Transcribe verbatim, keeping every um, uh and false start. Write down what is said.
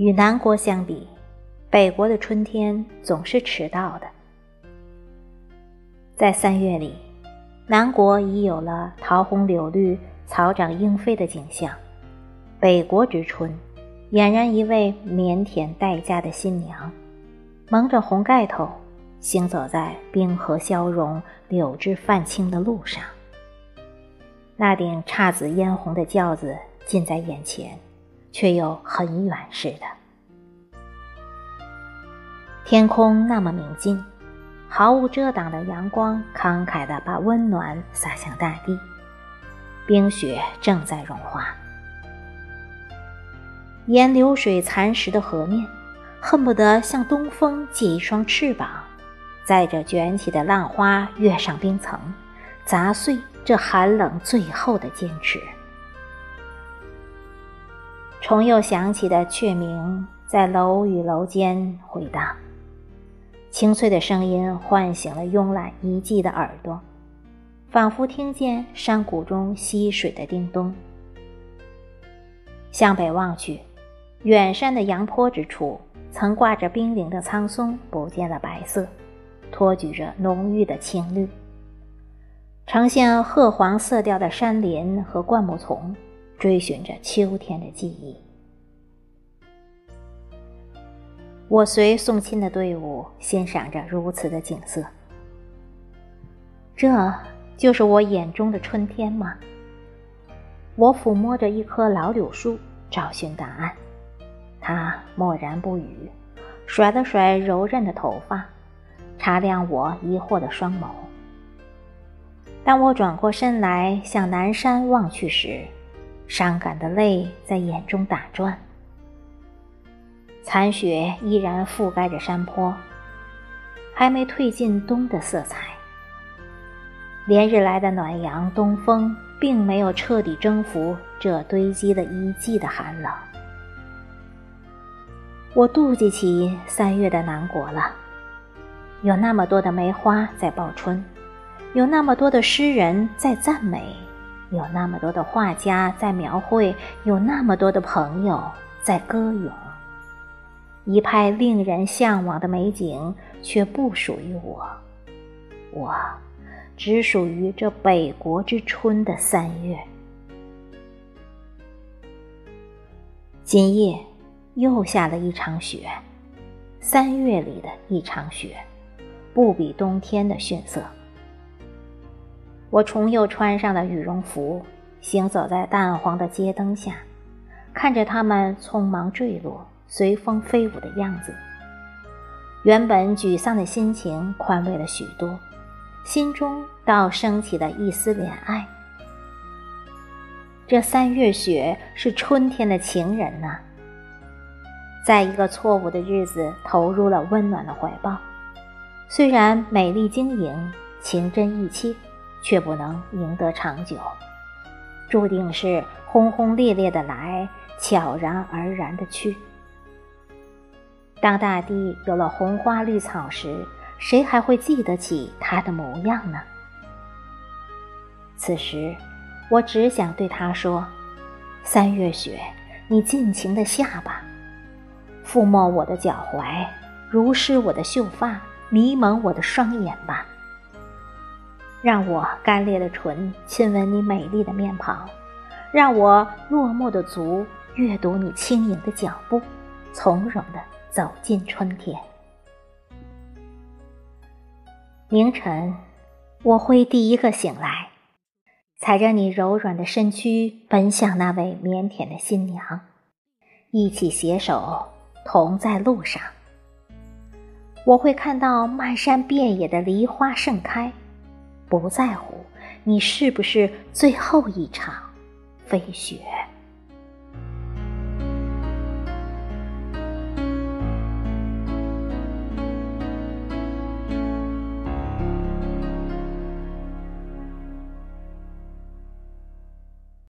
与南国相比，北国的春天总是迟到的。在三月里，南国已有了桃红柳绿、草长莺飞的景象，北国之春俨然一位腼腆待嫁的新娘，蒙着红盖头行走在冰河消融、柳枝泛青的路上。那顶姹紫嫣红的轿子近在眼前，却又很远似的。天空那么明净，毫无遮挡的阳光慷慨地把温暖洒向大地，冰雪正在融化。沿流水残蚀的河面，恨不得向东风借一双翅膀，载着卷起的浪花跃上冰层，砸碎这寒冷最后的坚持。重又响起的雀鸣在楼与楼间回荡，清脆的声音唤醒了慵懒一季的耳朵，仿佛听见山谷中溪水的叮咚。向北望去，远山的阳坡之处，曾挂着冰凌的苍松不见了白色，托举着浓郁的青绿，呈现褐黄色调的山林和灌木丛追寻着秋天的记忆。我随送亲的队伍欣赏着如此的景色，这就是我眼中的春天吗？我抚摸着一棵老柳树，找寻答案。它默然不语，甩了甩柔韧的头发，查量我疑惑的双眸。当我转过身来向南山望去时，伤感的泪在眼中打转。残雪依然覆盖着山坡，还没褪尽冬的色彩。连日来的暖阳东风并没有彻底征服这堆积了一季的寒冷。我妒忌起三月的南国了，有那么多的梅花在报春，有那么多的诗人在赞美，有那么多的画家在描绘，有那么多的朋友在歌咏。一派令人向往的美景，却不属于我。我只属于这北国之春的三月。今夜又下了一场雪，三月里的一场雪，不比冬天的逊色。我重又穿上了羽绒服，行走在淡黄的街灯下，看着它们匆忙坠落，随风飞舞的样子。原本沮丧的心情宽慰了许多，心中倒升起了一丝怜爱。这三月雪是春天的情人啊，在一个错误的日子投入了温暖的怀抱，虽然美丽晶莹、情真意切，却不能赢得长久，注定是轰轰烈烈的来，悄然而然的去。当大地有了红花绿草时，谁还会记得起它的模样呢？此时我只想对他说，三月雪，你尽情的下吧，覆没我的脚踝，濡湿我的秀发，迷蒙我的双眼吧，让我干裂的唇亲吻你美丽的面庞，让我落寞的足阅读你轻盈的脚步，从容地走进春天。明晨，我会第一个醒来，踩着你柔软的身躯奔向那位腼腆的新娘，一起携手同在路上。我会看到漫山遍野的梨花盛开，不在乎你是不是最后一场飞雪。